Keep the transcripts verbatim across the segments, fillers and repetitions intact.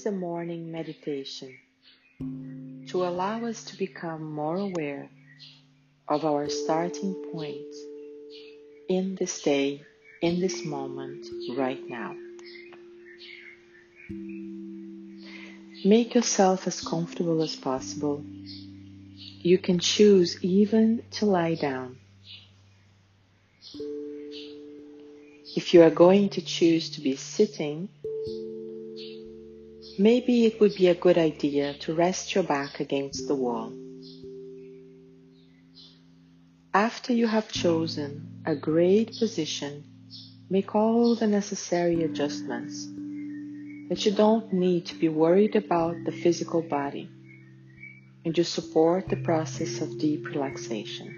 is the morning meditation to allow us to become more aware of our starting point in this day, in this moment, right now. Make yourself as comfortable as possible. You can choose even to lie down. If you are going to choose to be sitting, maybe it would be a good idea to rest your back against the wall. After you have chosen a great position, make all the necessary adjustments, but you don't need to be worried about the physical body, and you support the process of deep relaxation.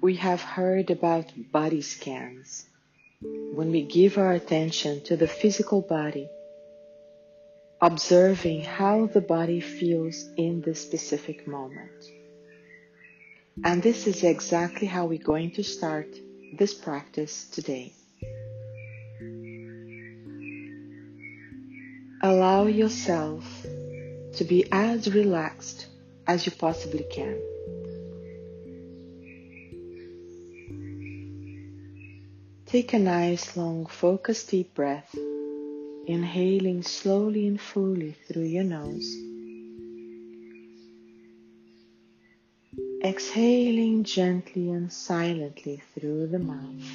We have heard about body scans, when we give our attention to the physical body, observing how the body feels in this specific moment. And this is exactly how we're going to start this practice today. Allow yourself to be as relaxed as you possibly can. Take a nice, long, focused, deep breath, inhaling slowly and fully through your nose. Exhaling gently and silently through the mouth.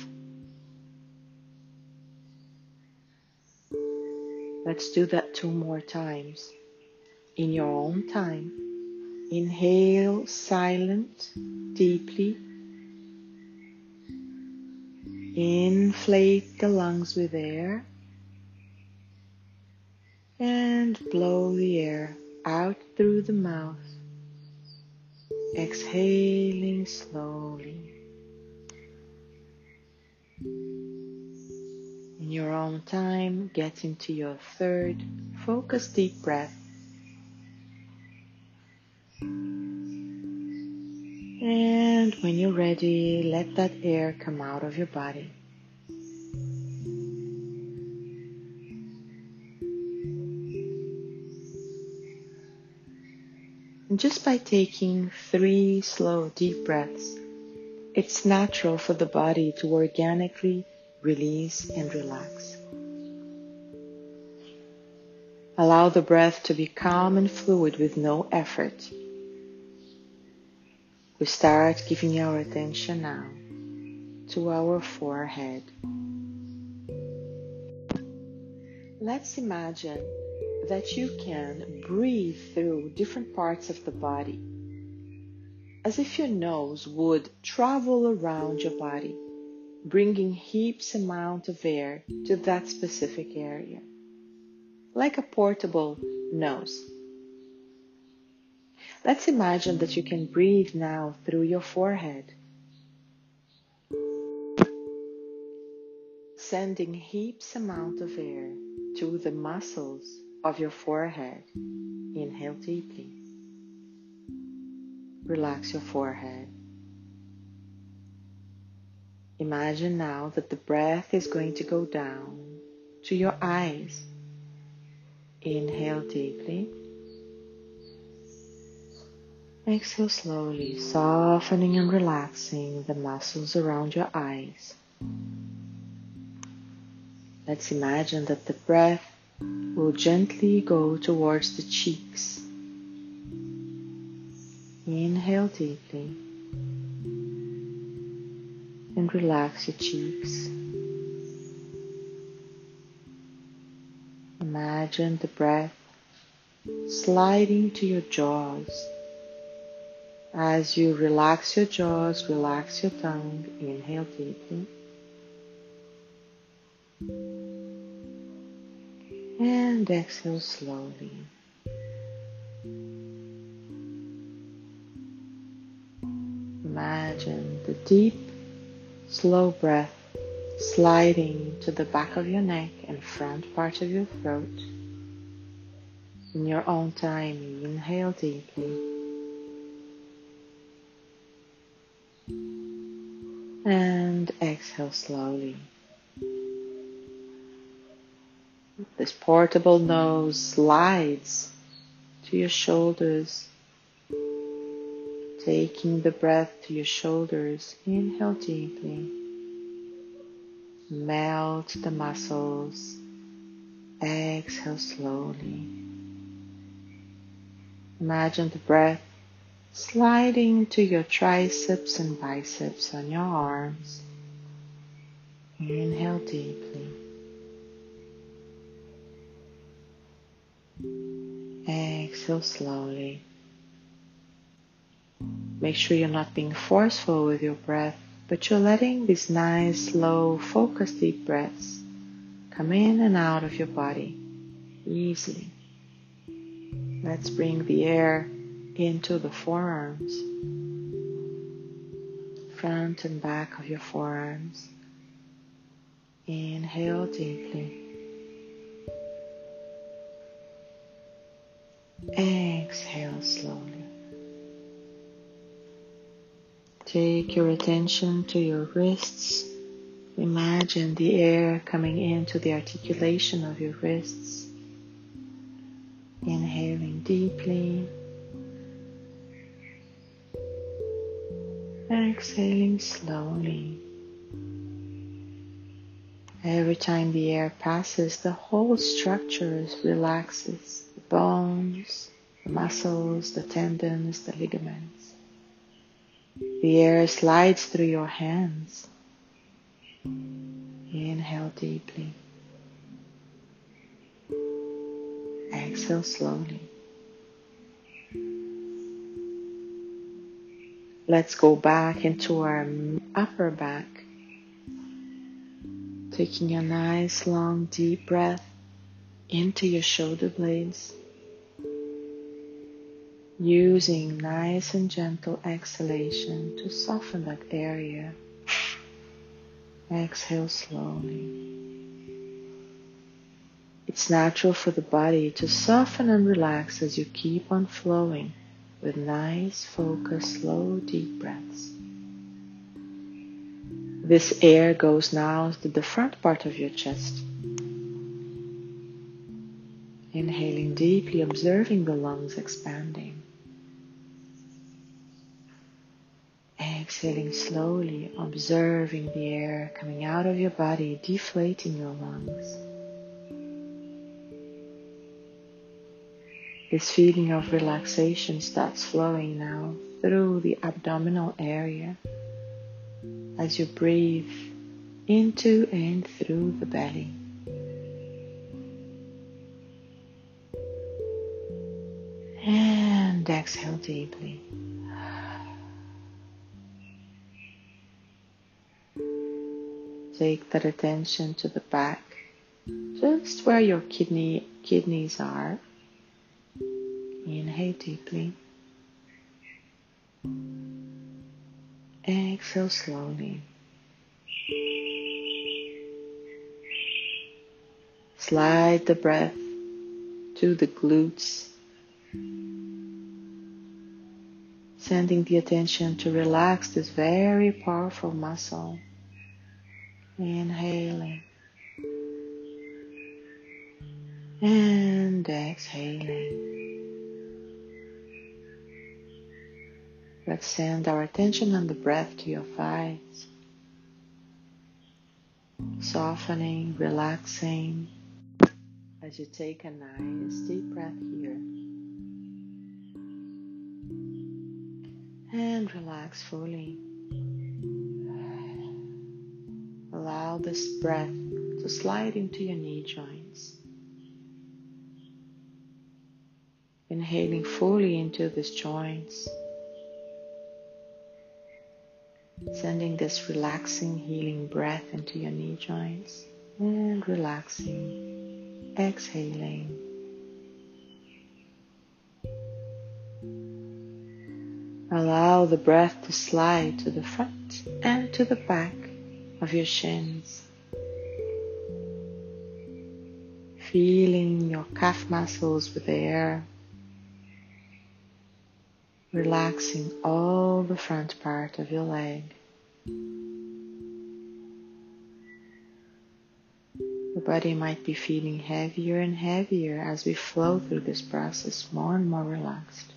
Let's do that two more times. In your own time, inhale silent, deeply. Inflate the lungs with air and blow the air out through the mouth, exhaling slowly. In your own time, get into your third focused deep breath and And when you're ready, let that air come out of your body. And just by taking three slow, deep breaths, it's natural for the body to organically release and relax. Allow the breath to be calm and fluid with no effort. We start giving our attention now to our forehead. Let's imagine that you can breathe through different parts of the body, as if your nose would travel around your body, bringing heaps amount of air to that specific area, like a portable nose. Let's imagine that you can breathe now through your forehead, sending heaps amount of air to the muscles of your forehead. Inhale deeply. Relax your forehead. Imagine now that the breath is going to go down to your eyes. Inhale deeply. Exhale slowly, softening and relaxing the muscles around your eyes. Let's imagine that the breath will gently go towards the cheeks. Inhale deeply and relax your cheeks. Imagine the breath sliding to your jaws. As you relax your jaws, relax your tongue. Inhale deeply. And exhale slowly. Imagine the deep, slow breath sliding to the back of your neck and front part of your throat. In your own time, inhale deeply. And exhale slowly. This portable nose slides to your shoulders, taking the breath to your shoulders. Inhale deeply, melt the muscles, exhale slowly. Imagine the breath sliding to your triceps and biceps on your arms. Inhale deeply. Exhale slowly. Make sure you're not being forceful with your breath, but you're letting these nice, slow, focused deep breaths come in and out of your body easily. Let's bring the air into the forearms, front and back of your forearms. Inhale deeply. Exhale slowly. Take your attention to your wrists. Imagine the air coming into the articulation of your wrists. Inhaling deeply. Exhaling slowly. Every time the air passes, the whole structure relaxes. The bones, the muscles, the tendons, the ligaments. The air slides through your hands. Inhale deeply. Exhale slowly. Let's go back into our upper back, taking a nice long deep breath into your shoulder blades, using nice and gentle exhalation to soften that area. Exhale slowly. It's natural for the body to soften and relax as you keep on flowing with nice, focused, slow, deep breaths. This air goes now to the front part of your chest. Inhaling deeply, observing the lungs expanding. Exhaling slowly, observing the air coming out of your body, deflating your lungs. This feeling of relaxation starts flowing now through the abdominal area as you breathe into and through the belly. And exhale deeply. Take that attention to the back, just where your kidney kidneys are. Inhale deeply. Exhale slowly. Slide the breath to the glutes, sending the attention to relax this very powerful muscle. Inhaling and exhaling. Let's send our attention and the breath to your thighs, softening, relaxing, as you take a nice deep breath here. And relax fully. Allow this breath to slide into your knee joints. Inhaling fully into these joints, sending this relaxing, healing breath into your knee joints and relaxing, exhaling. Allow the breath to slide to the front and to the back of your shins, feeling your calf muscles with the air, relaxing all the front part of your leg. The body might be feeling heavier and heavier as we flow through this process, more and more relaxed.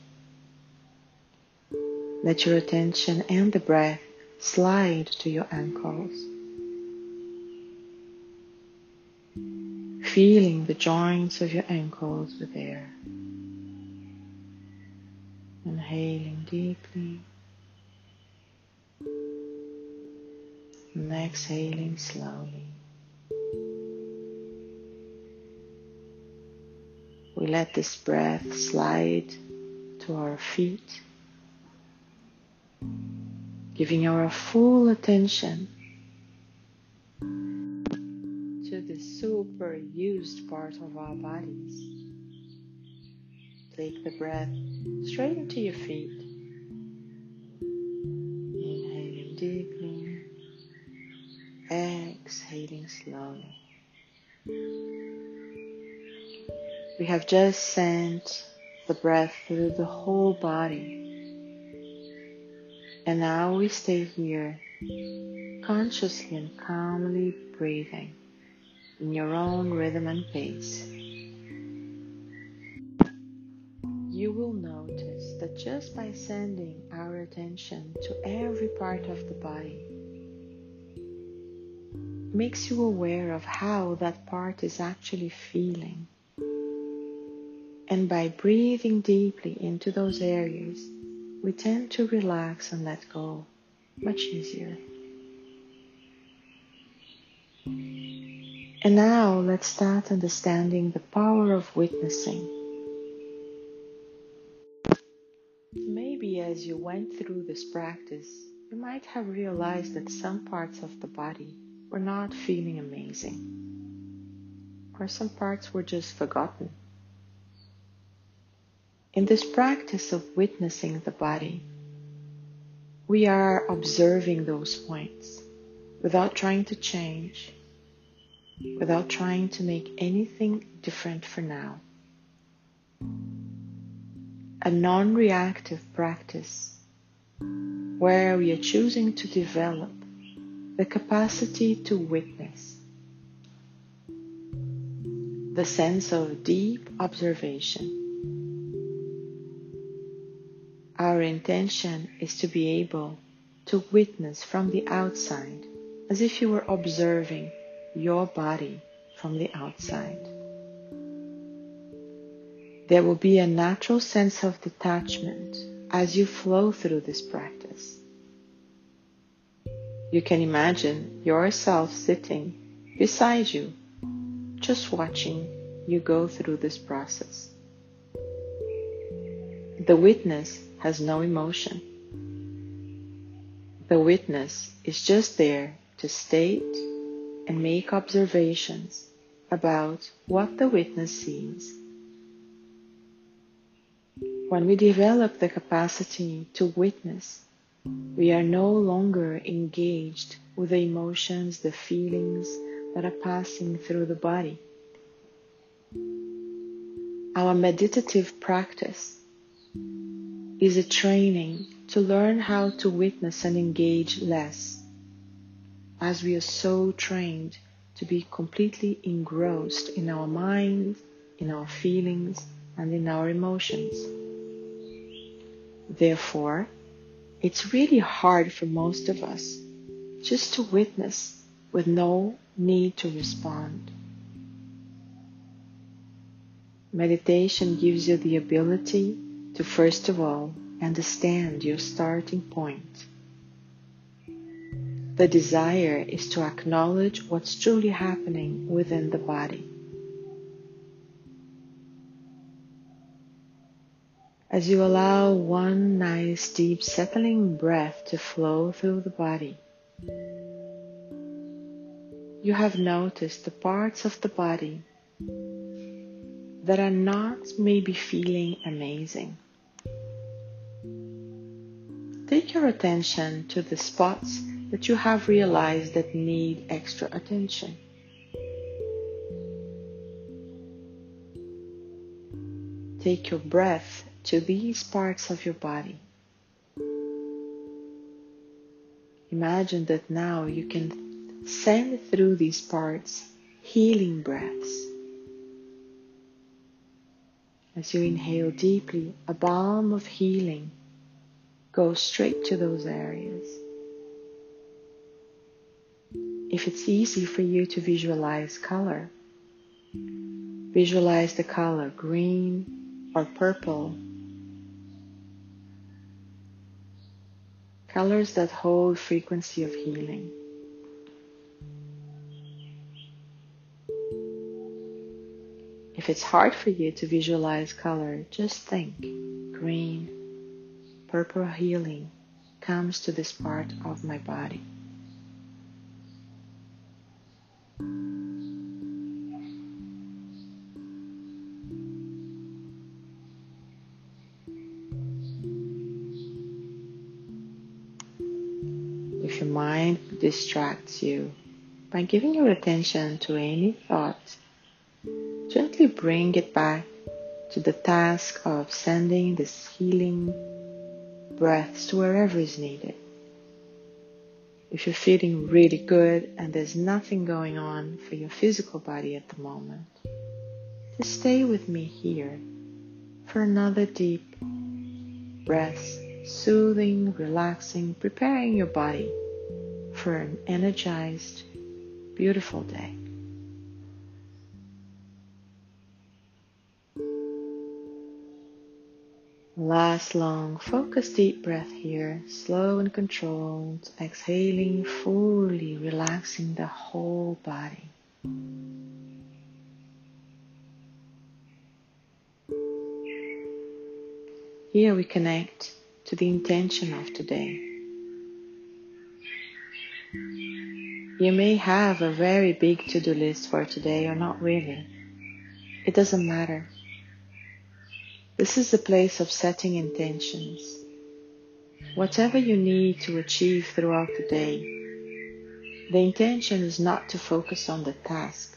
Let your attention and the breath slide to your ankles, feeling the joints of your ankles with air. Inhaling deeply and exhaling slowly. We let this breath slide to our feet, giving our full attention to the super used part of our bodies. Take the breath straight into your feet, inhaling deeply, exhaling slowly. We have just sent the breath through the whole body. And now we stay here, consciously and calmly breathing in your own rhythm and pace. You will notice that just by sending our attention to every part of the body, it makes you aware of how that part is actually feeling. And by breathing deeply into those areas, we tend to relax and let go much easier. And now let's start understanding the power of witnessing. Maybe as you went through this practice, you might have realized that some parts of the body were not feeling amazing, or some parts were just forgotten. In this practice of witnessing the body, we are observing those points without trying to change, without trying to make anything different for now. A non-reactive practice where we are choosing to develop the capacity to witness, the sense of deep observation. Our intention is to be able to witness from the outside, as if you were observing your body from the outside. There will be a natural sense of detachment as you flow through this practice. You can imagine yourself sitting beside you, just watching you go through this process. The witness has no emotion. The witness is just there to state and make observations about what the witness sees. When we develop the capacity to witness, we are no longer engaged with the emotions, the feelings that are passing through the body. Our meditative practice is a training to learn how to witness and engage less, as we are so trained to be completely engrossed in our mind, in our feelings, and in our emotions. Therefore, it's really hard for most of us just to witness with no need to respond. Meditation gives you the ability to first of all understand your starting point. The desire is to acknowledge what's truly happening within the body. As you allow one nice deep settling breath to flow through the body, you have noticed the parts of the body that are not maybe feeling amazing. Take your attention to the spots that you have realized that need extra attention. Take your breath to these parts of your body. Imagine that now you can send through these parts healing breaths. As you inhale deeply, a balm of healing goes straight to those areas. If it's easy for you to visualize color, visualize the color green or purple. Colors that hold frequency of healing. If it's hard for you to visualize color, just think green, purple healing comes to this part of my body. If your mind distracts you, by giving your attention to any thought, gently bring it back to the task of sending this healing breaths to wherever is needed. If you're feeling really good and there's nothing going on for your physical body at the moment, just stay with me here for another deep breath, soothing, relaxing, preparing your body for an energized, beautiful day. Last long, focused deep breath here, slow and controlled, exhaling fully, relaxing the whole body. Here we connect to the intention of today. You may have a very big to-do list for today or not really. It doesn't matter. This is the place of setting intentions. Whatever you need to achieve throughout the day, the intention is not to focus on the task,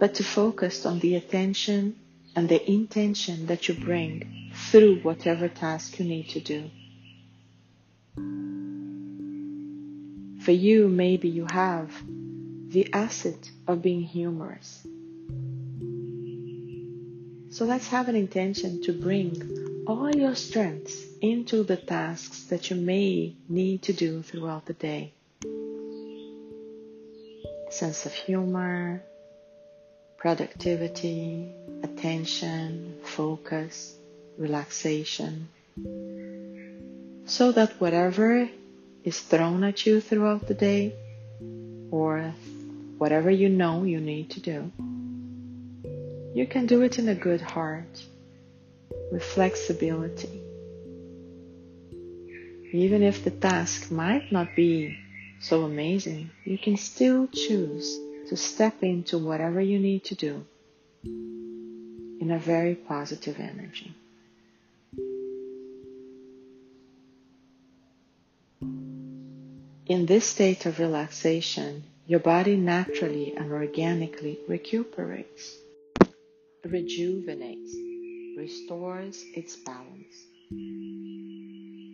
but to focus on the attention and the intention that you bring through whatever task you need to do. For you, maybe you have the asset of being humorous. So let's have an intention to bring all your strengths into the tasks that you may need to do throughout the day. Sense of humor, productivity, attention, focus, relaxation, so that whatever is thrown at you throughout the day, or whatever you know you need to do, you can do it in a good heart, with flexibility. Even if the task might not be so amazing, you can still choose to step into whatever you need to do in a very positive energy. In this state of relaxation, your body naturally and organically recuperates, rejuvenates, restores its balance.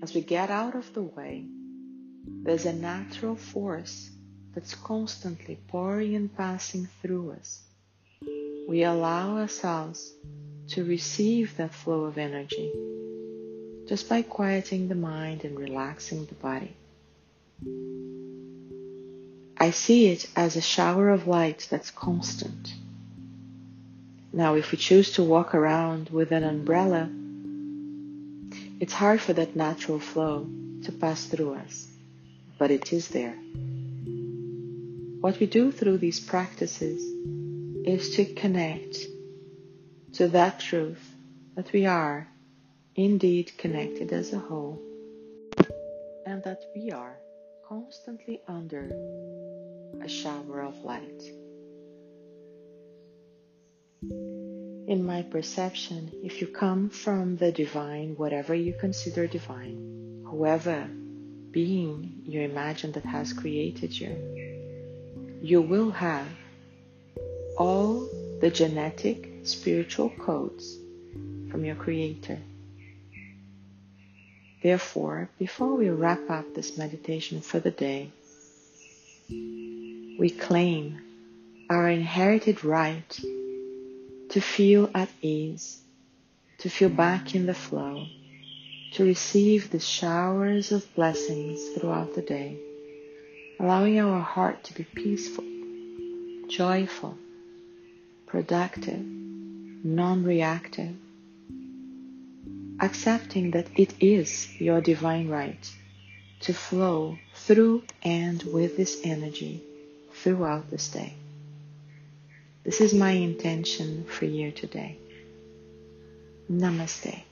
As we get out of the way, there's a natural force that's constantly pouring and passing through us. We allow ourselves to receive that flow of energy just by quieting the mind and relaxing the body. I see it as a shower of light that's constant. Now, if we choose to walk around with an umbrella, it's hard for that natural flow to pass through us, but it is there. What we do through these practices is to connect to that truth that we are indeed connected as a whole, and that we are constantly under a shower of light. In my perception, if you come from the divine, whatever you consider divine, whoever being you imagine that has created you, you will have all the genetic, spiritual codes from your Creator. Therefore, before we wrap up this meditation for the day, we claim our inherited right to feel at ease, to feel back in the flow, to receive the showers of blessings throughout the day, allowing our heart to be peaceful, joyful, productive, non-reactive, accepting that it is your divine right to flow through and with this energy throughout this day. This is my intention for you today. Namaste.